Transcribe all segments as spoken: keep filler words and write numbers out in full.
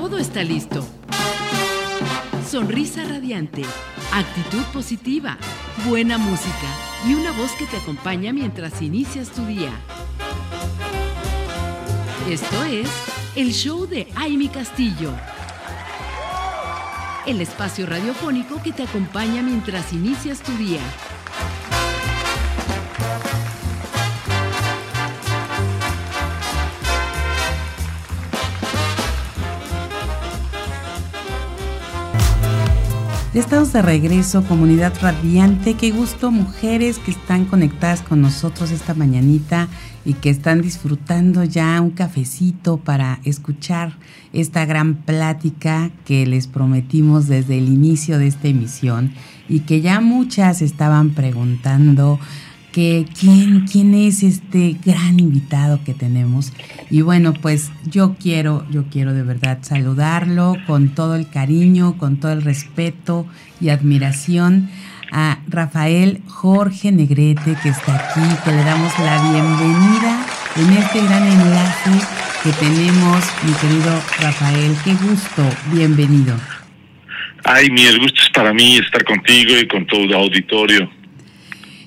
Todo está listo. Sonrisa radiante, actitud positiva, buena música y una voz que te acompaña mientras inicias tu día. Esto es el show de Aymy Castillo. El espacio radiofónico que te acompaña mientras inicias tu día. Estamos de regreso, comunidad radiante. Qué gusto, mujeres que están conectadas con nosotros esta mañanita y que están disfrutando ya un cafecito para escuchar esta gran plática que les prometimos desde el inicio de esta emisión y que ya muchas estaban preguntando que quién, quién es este gran invitado que tenemos. Y bueno, pues yo quiero, yo quiero de verdad saludarlo con todo el cariño, con todo el respeto y admiración a Rafael Jorge Negrete, que está aquí, que le damos la bienvenida en este gran enlace que tenemos, mi querido Rafael. Qué gusto, bienvenido. Ay, mi gusto es para mí estar contigo y con todo el auditorio.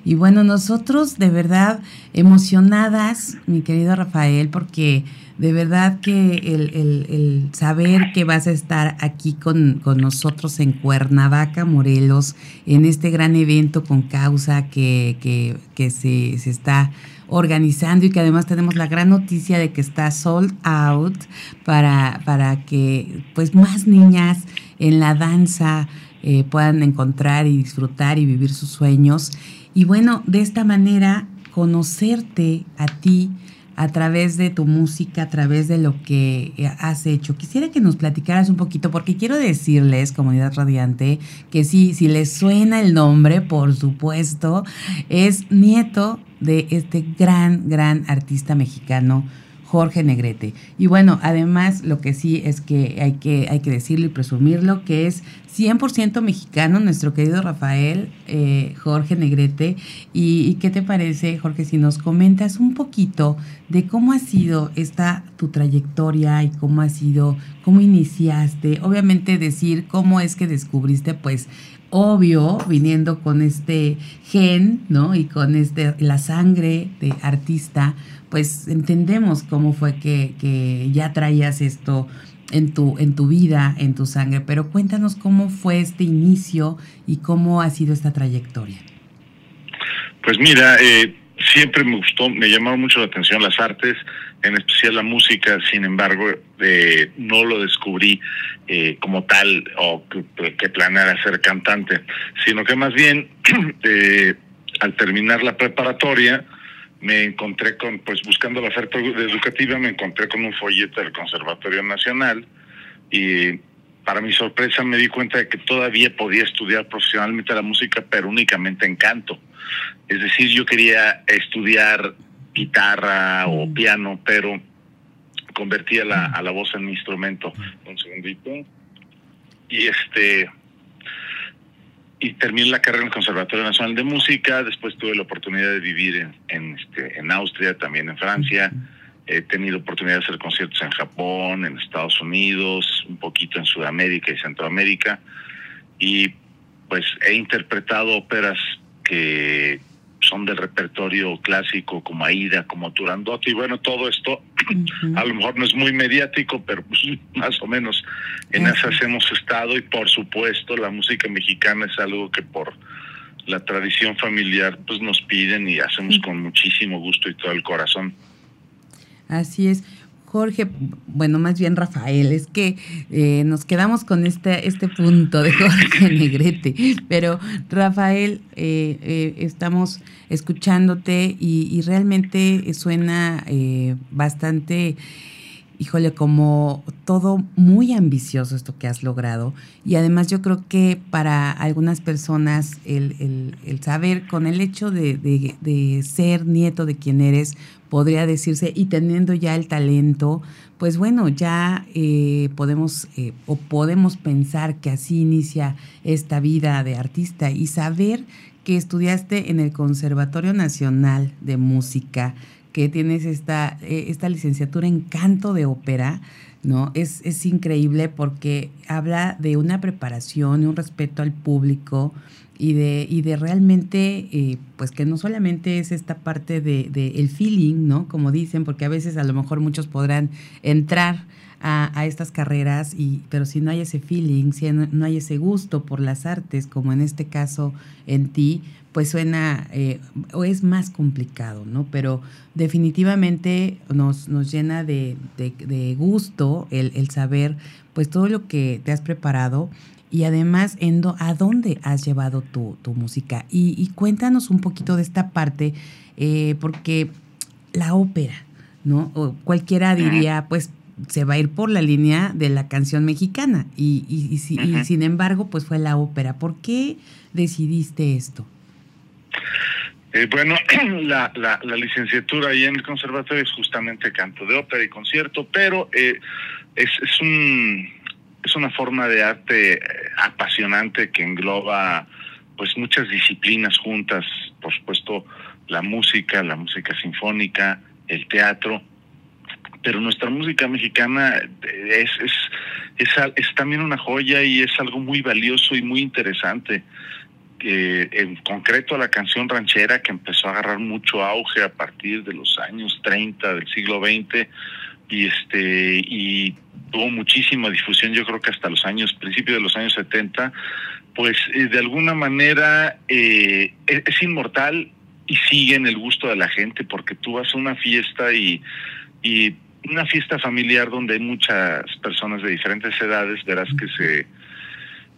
Y bueno, nosotros de verdad emocionadas, mi querido Rafael, porque de verdad que el, el, el saber que vas a estar aquí con, con nosotros en Cuernavaca, Morelos, en este gran evento con causa que, que, que se, se está organizando y que además tenemos la gran noticia de que está sold out para, para que pues más niñas en la danza eh, puedan encontrar y disfrutar y vivir sus sueños. Y bueno, de esta manera, conocerte a ti a través de tu música, a través de lo que has hecho. Quisiera que nos platicaras un poquito, porque quiero decirles, comunidad radiante, que sí, si les suena el nombre, por supuesto, es nieto de este gran, gran artista mexicano, Jorge Negrete. Y bueno, además lo que sí es que hay que, hay que decirlo y presumirlo, que es cien por ciento mexicano nuestro querido Rafael eh, Jorge Negrete. Y, ¿Y qué te parece, Jorge, si nos comentas un poquito de cómo ha sido esta tu trayectoria y cómo ha sido, cómo iniciaste? Obviamente decir cómo es que descubriste, pues, obvio, viniendo con este gen, ¿no? Y con este la sangre de artista, pues entendemos cómo fue que, que ya traías esto en tu, en tu vida, en tu sangre. Pero cuéntanos cómo fue este inicio y cómo ha sido esta trayectoria. Pues mira, eh, siempre me gustó, me llamaron mucho la atención las artes, en especial la música. Sin embargo, eh, no lo descubrí eh, como tal o que, que planeara ser cantante, sino que más bien eh, al terminar la preparatoria me encontré con, pues buscando la oferta educativa, me encontré con un folleto del Conservatorio Nacional y para mi sorpresa me di cuenta de que todavía podía estudiar profesionalmente la música, pero únicamente en canto. Es decir, yo quería estudiar guitarra o piano, pero convertí a la, a la voz en mi instrumento. Un segundito. Y este y terminé la carrera en el Conservatorio Nacional de Música. Después tuve la oportunidad de vivir en, en, este, en Austria, también en Francia. He tenido oportunidad de hacer conciertos en Japón, en Estados Unidos, un poquito en Sudamérica y Centroamérica. Y pues he interpretado óperas que son del repertorio clásico, como Aida, como Turandot, y bueno, todo esto uh-huh. a lo mejor no es muy mediático, pero pues, más o menos en uh-huh. esas hemos estado. Y por supuesto la música mexicana es algo que por la tradición familiar pues nos piden y hacemos uh-huh. con muchísimo gusto y todo el corazón. Así es. Jorge, bueno, más bien Rafael, es que eh, nos quedamos con este, este punto de Jorge Negrete, pero Rafael, eh, eh, estamos escuchándote y, y realmente suena eh, bastante, híjole, como todo muy ambicioso esto que has logrado. Y además yo creo que para algunas personas el, el, el saber, con el hecho de, de, de ser nieto de quien eres, podría decirse, y teniendo ya el talento, pues bueno, ya eh, podemos eh, o podemos pensar que así inicia esta vida de artista. Y saber que estudiaste en el Conservatorio Nacional de Música, que tienes esta, eh, esta licenciatura en canto de ópera, ¿no? Es, es increíble porque habla de una preparación, un respeto al público y de, y de realmente, eh, pues que no solamente es esta parte de, de el feeling, ¿no? Como dicen, porque a veces a lo mejor muchos podrán entrar a, a estas carreras, y, pero si no hay ese feeling, si no, no hay ese gusto por las artes, como en este caso en ti, pues suena eh, o es más complicado, ¿no? Pero definitivamente nos, nos llena de, de, de gusto el, el saber pues todo lo que te has preparado y además en do, a dónde has llevado tu, tu música. Y, y cuéntanos un poquito de esta parte, eh, porque la ópera, ¿no? O cualquiera diría, pues se va a ir por la línea de la canción mexicana y, y, y, si, y sin embargo pues fue la ópera. ¿Por qué decidiste esto? Eh, bueno, la, la, la licenciatura ahí en el conservatorio es justamente canto de ópera y concierto, pero eh, es, es, un, es una forma de arte apasionante que engloba pues muchas disciplinas juntas, por supuesto la música, la música sinfónica, el teatro, pero nuestra música mexicana es, es, es, es también una joya y es algo muy valioso y muy interesante. Eh, en concreto la canción ranchera, que empezó a agarrar mucho auge a partir de los años treinta del siglo veinte y este y tuvo muchísima difusión, yo creo que hasta los años principios de los años setenta, pues eh, de alguna manera eh, es, es inmortal y sigue en el gusto de la gente, porque tú vas a una fiesta y, y una fiesta familiar donde hay muchas personas de diferentes edades, verás que se...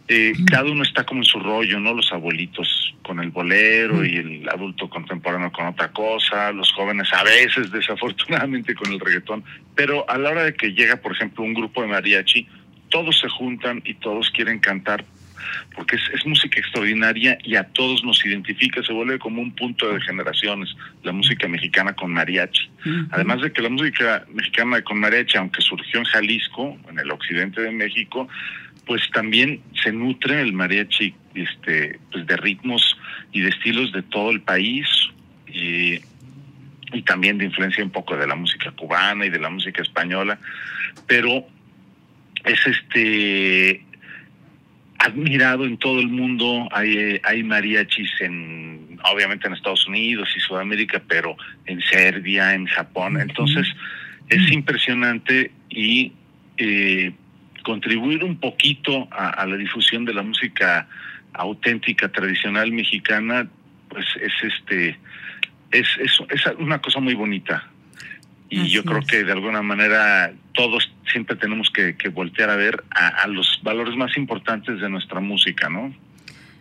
Eh, cada uno está como en su rollo, ¿no? Los abuelitos con el bolero y el adulto contemporáneo con otra cosa, los jóvenes a veces desafortunadamente con el reggaetón, pero a la hora de que llega, por ejemplo, un grupo de mariachi, todos se juntan y todos quieren cantar, porque es, es música extraordinaria y a todos nos identifica, se vuelve como un punto de generaciones, la música mexicana con mariachi. Además de que la música mexicana con mariachi, aunque surgió en Jalisco, en el occidente de México, pues también se nutre el mariachi este, pues de ritmos y de estilos de todo el país y, y también de influencia un poco de la música cubana y de la música española, pero es este admirado en todo el mundo. Hay, hay mariachis en obviamente en Estados Unidos y Sudamérica, pero en Serbia, en Japón, entonces es impresionante y eh, contribuir un poquito a, a la difusión de la música auténtica tradicional mexicana, pues es este es, es, es una cosa muy bonita. Y así yo creo es. Que de alguna manera todos siempre tenemos que, que voltear a ver a, a los valores más importantes de nuestra música, ¿no?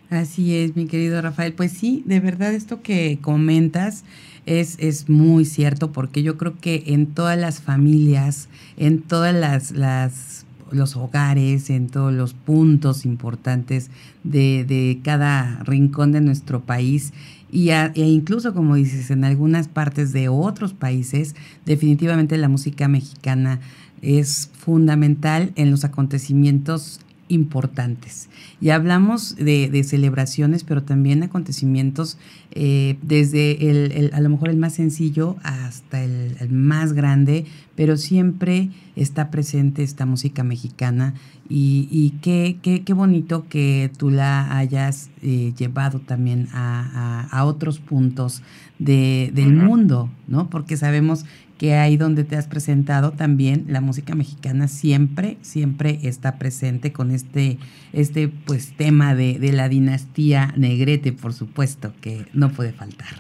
Así es, mi querido Rafael. Pues sí, de verdad esto que comentas es, es muy cierto, porque yo creo que en todas las familias, en todas las... las los hogares, en todos los puntos importantes de, de cada rincón de nuestro país y a, e incluso, como dices, en algunas partes de otros países, definitivamente la música mexicana es fundamental en los acontecimientos importantes. Y hablamos de, de celebraciones, pero también acontecimientos eh, desde el, el, a lo mejor el más sencillo hasta el, el más grande, pero siempre está presente esta música mexicana y, y qué, qué, qué bonito que tú la hayas eh, llevado también a, a, a otros puntos de, del mundo, ¿no? Porque sabemos que ahí donde te has presentado también la música mexicana siempre, siempre está presente con este, este pues tema de, de la dinastía Negrete, por supuesto, que no puede faltar.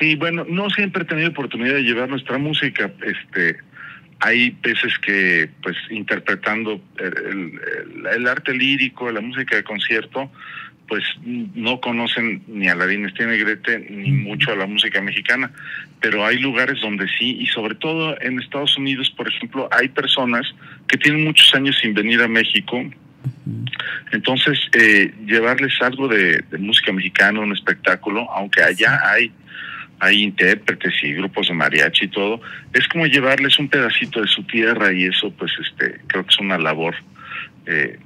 Sí, bueno, no siempre he tenido oportunidad de llevar nuestra música. Este, hay veces que, pues, interpretando el, el, el arte lírico, la música de concierto, pues no conocen ni a la dinastía Negrete ni mucho a la música mexicana, pero hay lugares donde sí, y sobre todo en Estados Unidos, por ejemplo, hay personas que tienen muchos años sin venir a México, entonces eh, llevarles algo de, de música mexicana, un espectáculo, aunque allá hay, hay intérpretes y grupos de mariachi y todo, es como llevarles un pedacito de su tierra y eso, pues este, creo que es una labor eh,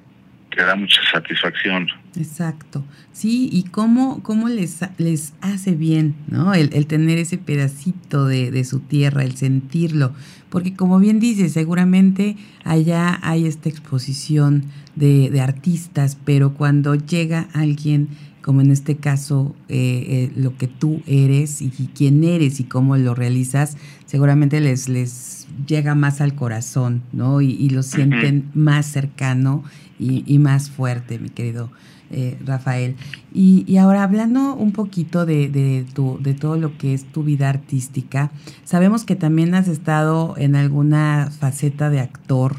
te da mucha satisfacción. Exacto, sí, y cómo, cómo les, les hace bien, ¿no? El, el tener ese pedacito de, de su tierra, el sentirlo, porque como bien dices, seguramente allá hay esta exposición de, de artistas, pero cuando llega alguien, como en este caso, eh, eh, lo que tú eres y, y quién eres y cómo lo realizas, seguramente les, les llega más al corazón, ¿no? Y, y lo sienten más cercano y, y más fuerte, mi querido eh, Rafael. Y, y ahora, hablando un poquito de, de, tu, de todo lo que es tu vida artística, sabemos que también has estado en alguna faceta de actor,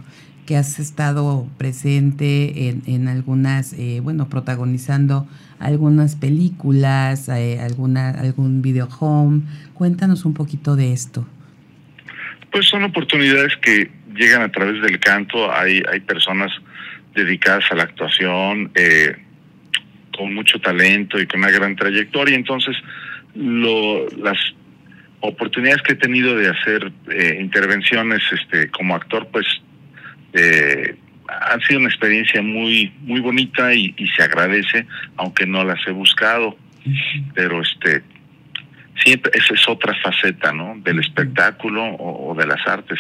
que has estado presente en, en algunas, eh, bueno, protagonizando algunas películas, eh, alguna, algún video home. Cuéntanos un poquito de esto. Pues son oportunidades que llegan a través del canto. Hay, hay personas dedicadas a la actuación, eh, con mucho talento y con una gran trayectoria. Entonces, lo, las oportunidades que he tenido de hacer eh, intervenciones este, como actor, pues, Eh, han sido una experiencia muy muy bonita y, y se agradece, aunque no las he buscado. Pero este siempre esa es otra faceta, ¿no? Del espectáculo o, o de las artes.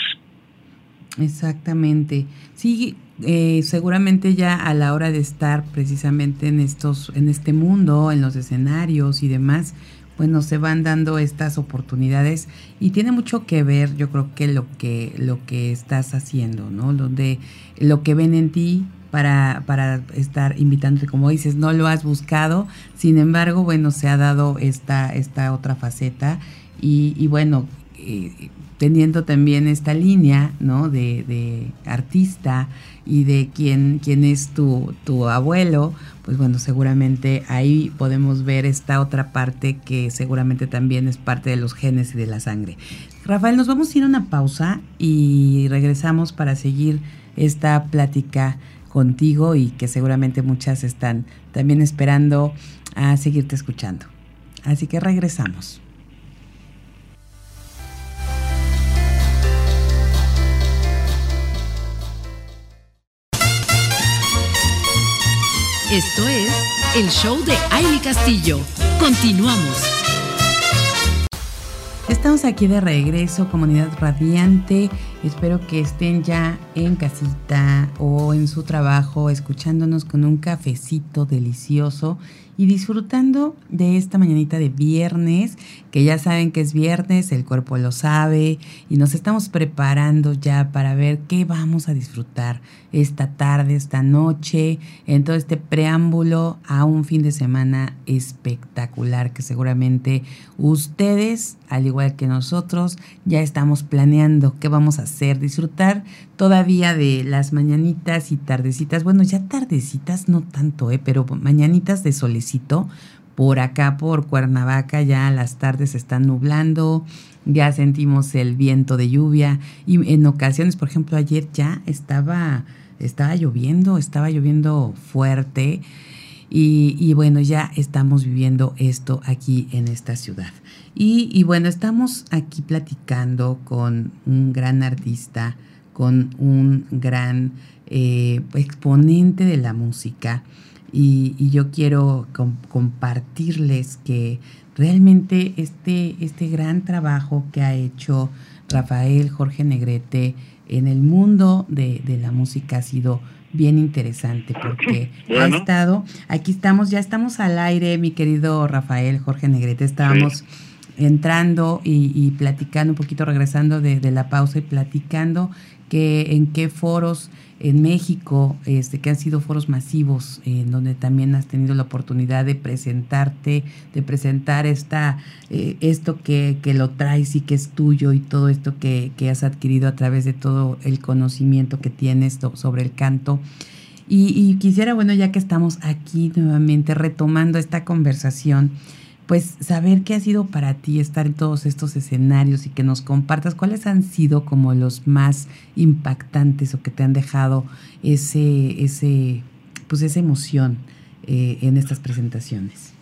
Exactamente. Sí, eh, seguramente ya a la hora de estar precisamente en estos, en este mundo, en los escenarios y demás, bueno, se van dando estas oportunidades y tiene mucho que ver, yo creo que lo que lo que estás haciendo, ¿no? Donde lo que ven en ti para, para estar invitándote, como dices, no lo has buscado, sin embargo, bueno, se ha dado esta, esta otra faceta y, y bueno, eh, teniendo también esta línea, ¿no? De, de artista y de quién, quién es tu, tu abuelo, pues bueno, seguramente ahí podemos ver esta otra parte que seguramente también es parte de los genes y de la sangre. Rafael, nos vamos a ir a una pausa y regresamos para seguir esta plática contigo y que seguramente muchas están también esperando a seguirte escuchando. Así que regresamos. Esto es el show de Aymy Castillo. Continuamos. Estamos aquí de regreso, comunidad radiante. Espero que estén ya en casita o en su trabajo, escuchándonos con un cafecito delicioso y disfrutando de esta mañanita de viernes, que ya saben que es viernes, el cuerpo lo sabe, y nos estamos preparando ya para ver qué vamos a disfrutar esta tarde, esta noche, en todo este preámbulo a un fin de semana espectacular, que seguramente ustedes, al igual que nosotros, ya estamos planeando qué vamos a hacer, disfrutar todavía de las mañanitas y tardecitas, bueno, ya tardecitas no tanto, eh, pero mañanitas de solecito. Por acá, por Cuernavaca, ya las tardes se están nublando, ya sentimos el viento de lluvia y en ocasiones, por ejemplo, ayer ya estaba, estaba lloviendo, estaba lloviendo fuerte y, y bueno, ya estamos viviendo esto aquí en esta ciudad. Y, y bueno, estamos aquí platicando con un gran artista, con un gran eh, exponente de la música. Y, y yo quiero com- compartirles que realmente este, este gran trabajo que ha hecho Rafael Jorge Negrete en el mundo de, de la música ha sido bien interesante porque bueno. ha estado, aquí estamos, ya estamos al aire, mi querido Rafael Jorge Negrete, estábamos sí. entrando y, y platicando un poquito, regresando de, de la pausa y platicando que en qué foros en México, este, que han sido foros masivos, en eh, donde también has tenido la oportunidad de presentarte, de presentar esta eh, esto que, que lo traes y que es tuyo y todo esto que, que has adquirido a través de todo el conocimiento que tienes sobre el canto. Y, y quisiera, bueno, ya que estamos aquí nuevamente retomando esta conversación, pues saber qué ha sido para ti estar en todos estos escenarios y que nos compartas cuáles han sido como los más impactantes o que te han dejado ese ese pues esa emoción eh, en estas presentaciones.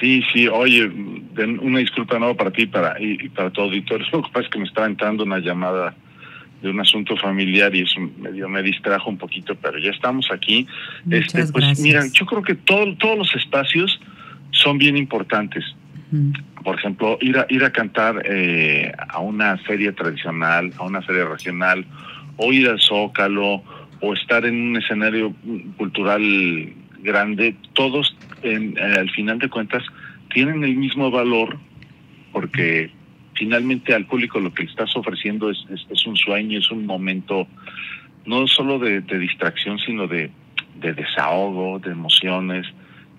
Sí, sí, oye, una disculpa nueva para ti para, y para tu auditorio, lo que pasa es que me está entrando una llamada de un asunto familiar y eso medio me distrajo un poquito, pero ya estamos aquí. Muchas este pues gracias. Mira, yo creo que todo, todos los espacios son bien importantes. Uh-huh. Por ejemplo, ir a ir a cantar eh, a una feria tradicional, a una feria regional, o ir al Zócalo, o estar en un escenario cultural grande, todos en, eh, al final de cuentas tienen el mismo valor, porque finalmente al público lo que le estás ofreciendo es, es, es un sueño, es un momento no solo de, de distracción, sino de, de desahogo, de emociones,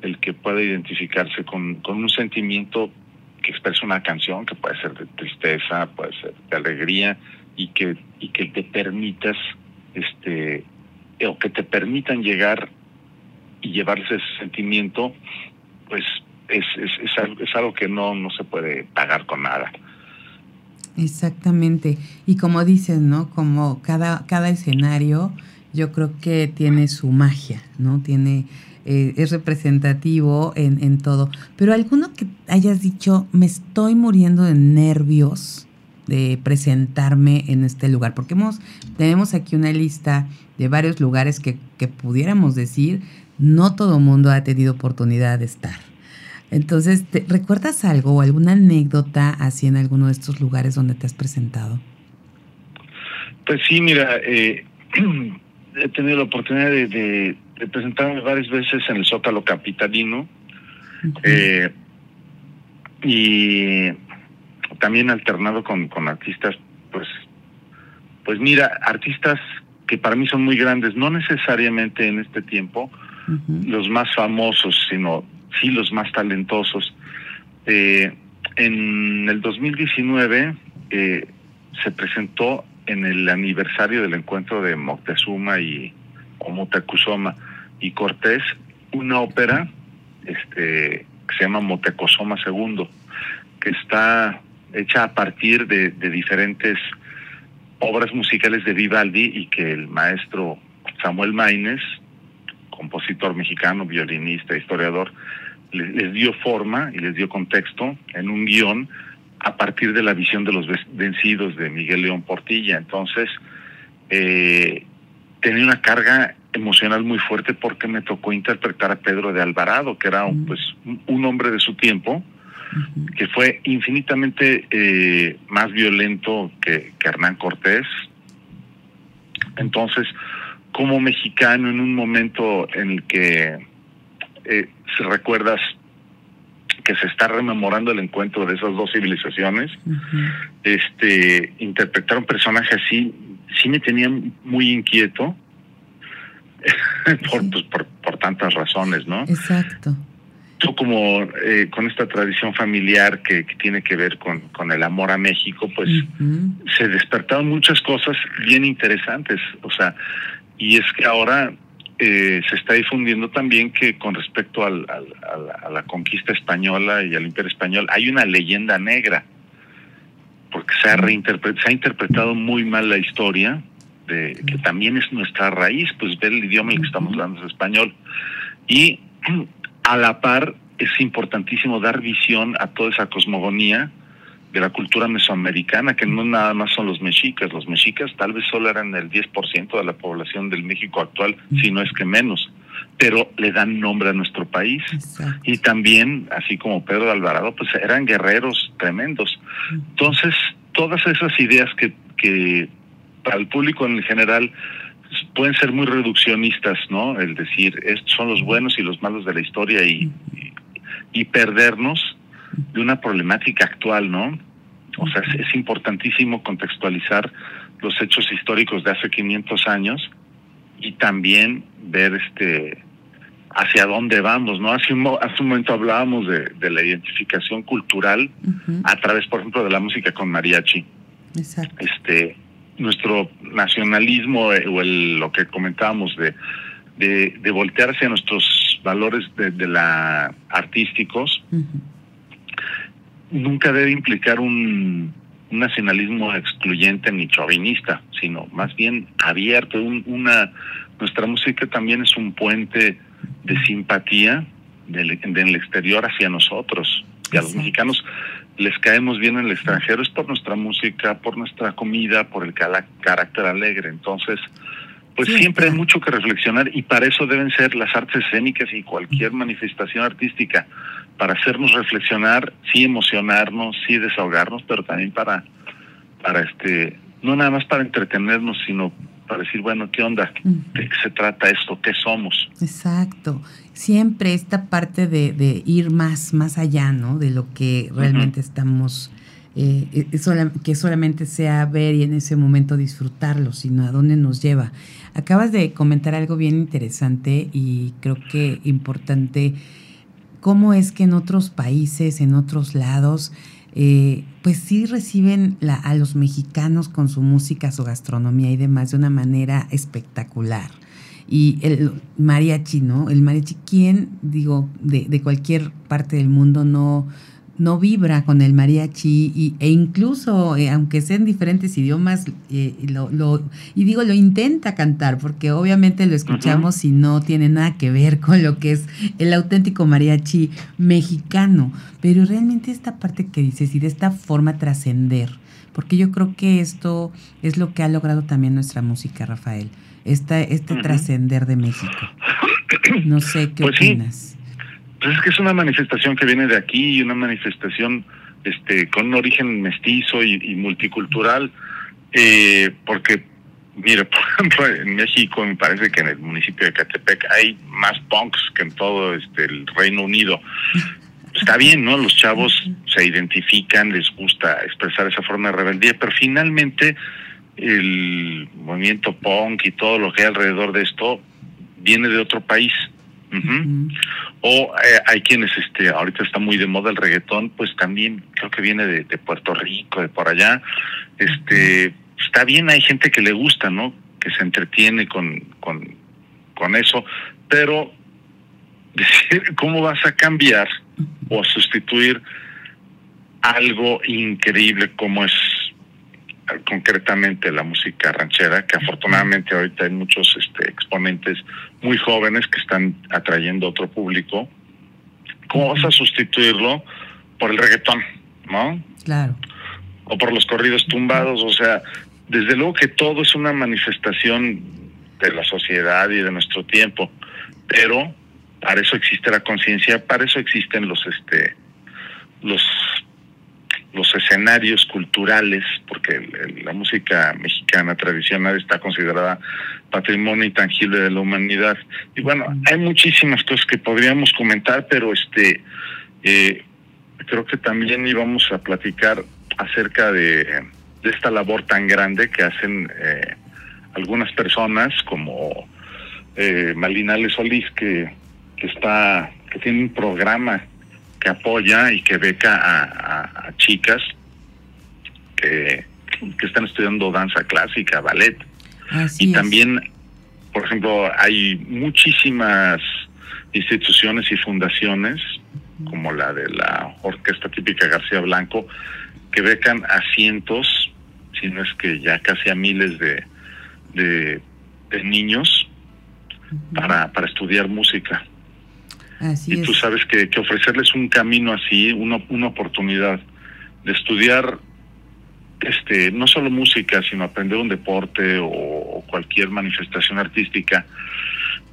el que puede identificarse con, con un sentimiento que expresa una canción, que puede ser de tristeza, puede ser de alegría, y que, y que te permitas, este, o que te permitan llegar y llevarse ese sentimiento, pues es, es, es, es algo que no, no se puede pagar con nada. Exactamente. Y como dices, ¿no? Como cada, cada escenario, yo creo que tiene su magia, ¿no? Tiene, eh, es representativo en, en todo. Pero alguno que hayas dicho, me estoy muriendo de nervios de presentarme en este lugar, porque hemos, tenemos aquí una lista de varios lugares que, que pudiéramos decir, no todo mundo ha tenido oportunidad de estar. Entonces, ¿te recuerdas algo o alguna anécdota así en alguno de estos lugares donde te has presentado? Pues sí, mira, eh, he tenido la oportunidad de, de, de presentarme varias veces en el Zócalo capitalino. Uh-huh. eh, y también alternado con, con artistas, pues, pues mira, artistas que para mí son muy grandes, no necesariamente en este tiempo, uh-huh, los más famosos, sino sí los más talentosos. Eh, en el dos mil diecinueve eh, se presentó en el aniversario del encuentro de Moctezuma y Omotecuzoma y Cortés una ópera este, que se llama Motecosoma segundo, que está hecha a partir de, de diferentes obras musicales de Vivaldi y que el maestro Samuel Maynes, compositor mexicano, violinista, historiador, les, les dio forma y les dio contexto en un guión a partir de la visión de los vencidos de Miguel León Portilla. Entonces, eh, tenía una carga emocional muy fuerte porque me tocó interpretar a Pedro de Alvarado, que era un, pues, un hombre de su tiempo, que fue infinitamente eh, más violento que, que Hernán Cortés. Entonces, como mexicano, en un momento en el que, eh, si recuerdas, que se está rememorando el encuentro de esas dos civilizaciones, uh-huh, este, interpretar un personaje así, sí me tenía muy inquieto, sí. por, pues, por, por tantas razones, ¿no? Exacto. Yo como eh, con esta tradición familiar que, que tiene que ver con, con el amor a México, pues uh-huh, se despertaron muchas cosas bien interesantes. O sea, y es que ahora eh, se está difundiendo también que con respecto al, al, a, la, a la conquista española y al imperio español hay una leyenda negra, porque se ha, reinterpre- se ha interpretado muy mal la historia, de que también es nuestra raíz, pues ver el idioma en el que estamos hablando es español. Y a la par, es importantísimo dar visión a toda esa cosmogonía de la cultura mesoamericana, que no nada más son los mexicas. Los mexicas tal vez solo eran el diez por ciento de la población del México actual, si no es que menos, pero le dan nombre a nuestro país. Exacto. Y también, así como Pedro de Alvarado, pues eran guerreros tremendos. Entonces, todas esas ideas que, que para el público en general pueden ser muy reduccionistas, ¿no? El decir, estos son los buenos y los malos de la historia y, y, y perdernos de una problemática actual, ¿no? O sea, es, es importantísimo contextualizar los hechos históricos de hace quinientos años y también ver este hacia dónde vamos, ¿no? Hace un, hace un momento hablábamos de, de la identificación cultural, uh-huh, a través, por ejemplo, de la música con mariachi. Exacto. Este... nuestro nacionalismo o el, lo que comentábamos de, de, de voltearse a nuestros valores de, de la artísticos, uh-huh, nunca debe implicar un, un nacionalismo excluyente ni chauvinista, sino más bien abierto. Un, una nuestra música también es un puente de simpatía del, del exterior hacia nosotros, y a los mexicanos les caemos bien en el extranjero es por nuestra música, por nuestra comida, por el carácter alegre. Entonces, pues sí, siempre hay mucho que reflexionar, y para eso deben ser las artes escénicas y cualquier manifestación artística, para hacernos reflexionar, sí emocionarnos, sí desahogarnos, pero también para, para este, no nada más para entretenernos, sino para decir, bueno, ¿qué onda? ¿De qué se trata esto? ¿Qué somos? Exacto. Siempre esta parte de, de ir más, más allá, ¿no? De lo que realmente uh-huh. estamos, eh, que solamente sea ver y en ese momento disfrutarlo, sino a dónde nos lleva. Acabas de comentar algo bien interesante y creo que importante. ¿Cómo es que en otros países, en otros lados, eh, pues sí reciben la, a los mexicanos con su música, su gastronomía y demás de una manera espectacular? Y el mariachi, ¿no? El mariachi, ¿quién, digo, de, de cualquier parte del mundo no, no vibra con el mariachi? Y, e incluso, eh, aunque sea en diferentes idiomas, eh, lo, lo, y digo, lo intenta cantar, porque obviamente lo escuchamos uh-huh. y no tiene nada que ver con lo que es el auténtico mariachi mexicano. Pero realmente esta parte que dices, y de esta forma trascender, porque yo creo que esto es lo que ha logrado también nuestra música, Rafael. Esta, este uh-huh. trascender de México. No sé, ¿qué pues opinas? Sí. Pues es que es una manifestación que viene de aquí, y una manifestación este con un origen mestizo y, y multicultural, eh, porque, mira, por ejemplo, en México me parece que en el municipio de Catepec hay más punks que en todo este el Reino Unido. Está bien, ¿no? Los chavos se identifican, les gusta expresar esa forma de rebeldía, pero finalmente el movimiento punk y todo lo que hay alrededor de esto viene de otro país. Uh-huh. Uh-huh. O eh, hay quienes, este, ahorita está muy de moda el reggaetón, pues también creo que viene de, de Puerto Rico, de por allá. Este, está bien, hay gente que le gusta, ¿no? Que se entretiene con, con, con eso, pero decir, ¿cómo vas a cambiar o a sustituir algo increíble como es concretamente la música ranchera, que afortunadamente ahorita hay muchos este, exponentes muy jóvenes que están atrayendo a otro público? ¿Cómo vas a sustituirlo por el reggaetón, no? Claro. O por los corridos tumbados. O sea, desde luego que todo es una manifestación de la sociedad y de nuestro tiempo, pero para eso existe la conciencia, para eso existen los este los los escenarios culturales, porque la música mexicana tradicional está considerada patrimonio intangible de la humanidad. Y bueno, hay muchísimas cosas que podríamos comentar, pero este eh, creo que también íbamos a platicar acerca de, de esta labor tan grande que hacen eh, algunas personas como eh, Malinales Solís, que, que, está, que tiene un programa que apoya y que beca a, a, a chicas que, que están estudiando danza clásica, ballet. Así y es. También, por ejemplo, hay muchísimas instituciones y fundaciones, como la de la Orquesta Típica García Blanco, que becan a cientos, si no es que ya casi a miles de, de, de niños uh-huh. para, para estudiar música. Así y tú es. Sabes que, que ofrecerles un camino así, una, una oportunidad de estudiar este no solo música, sino aprender un deporte o, o cualquier manifestación artística,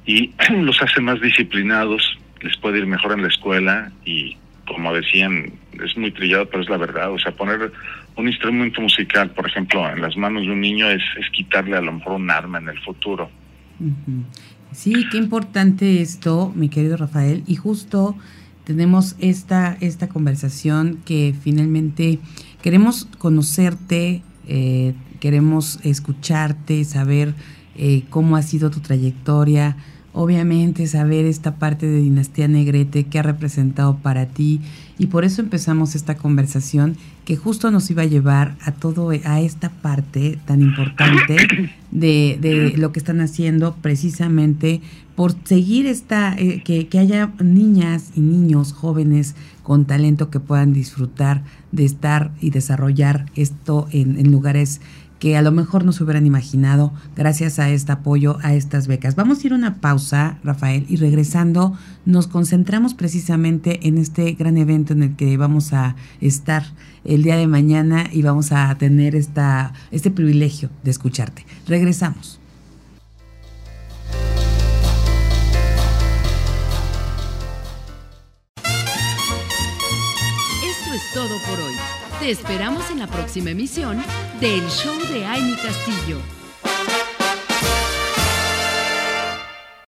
y los hace más disciplinados, les puede ir mejor en la escuela, y como decían, es muy trillado, pero es la verdad. O sea, poner un instrumento musical, por ejemplo, en las manos de un niño es, es quitarle a lo mejor un arma en el futuro. Uh-huh. Sí, qué importante esto, mi querido Rafael, y justo tenemos esta, esta conversación que finalmente queremos conocerte, eh, queremos escucharte, saber eh, cómo ha sido tu trayectoria, obviamente saber esta parte de Dinastía Negrete que ha representado para ti, y por eso empezamos esta conversación que justo nos iba a llevar a todo a esta parte tan importante de, de lo que están haciendo precisamente por seguir esta eh, que, que haya niñas y niños jóvenes con talento que puedan disfrutar de estar y desarrollar esto en, en lugares que a lo mejor no se hubieran imaginado gracias a este apoyo, a estas becas. Vamos a ir a una pausa, Rafael, y regresando nos concentramos precisamente en este gran evento en el que vamos a estar el día de mañana y vamos a tener esta, este privilegio de escucharte. Regresamos. Esto es todo por hoy. Te esperamos en la próxima emisión del Show de Aymy Castillo.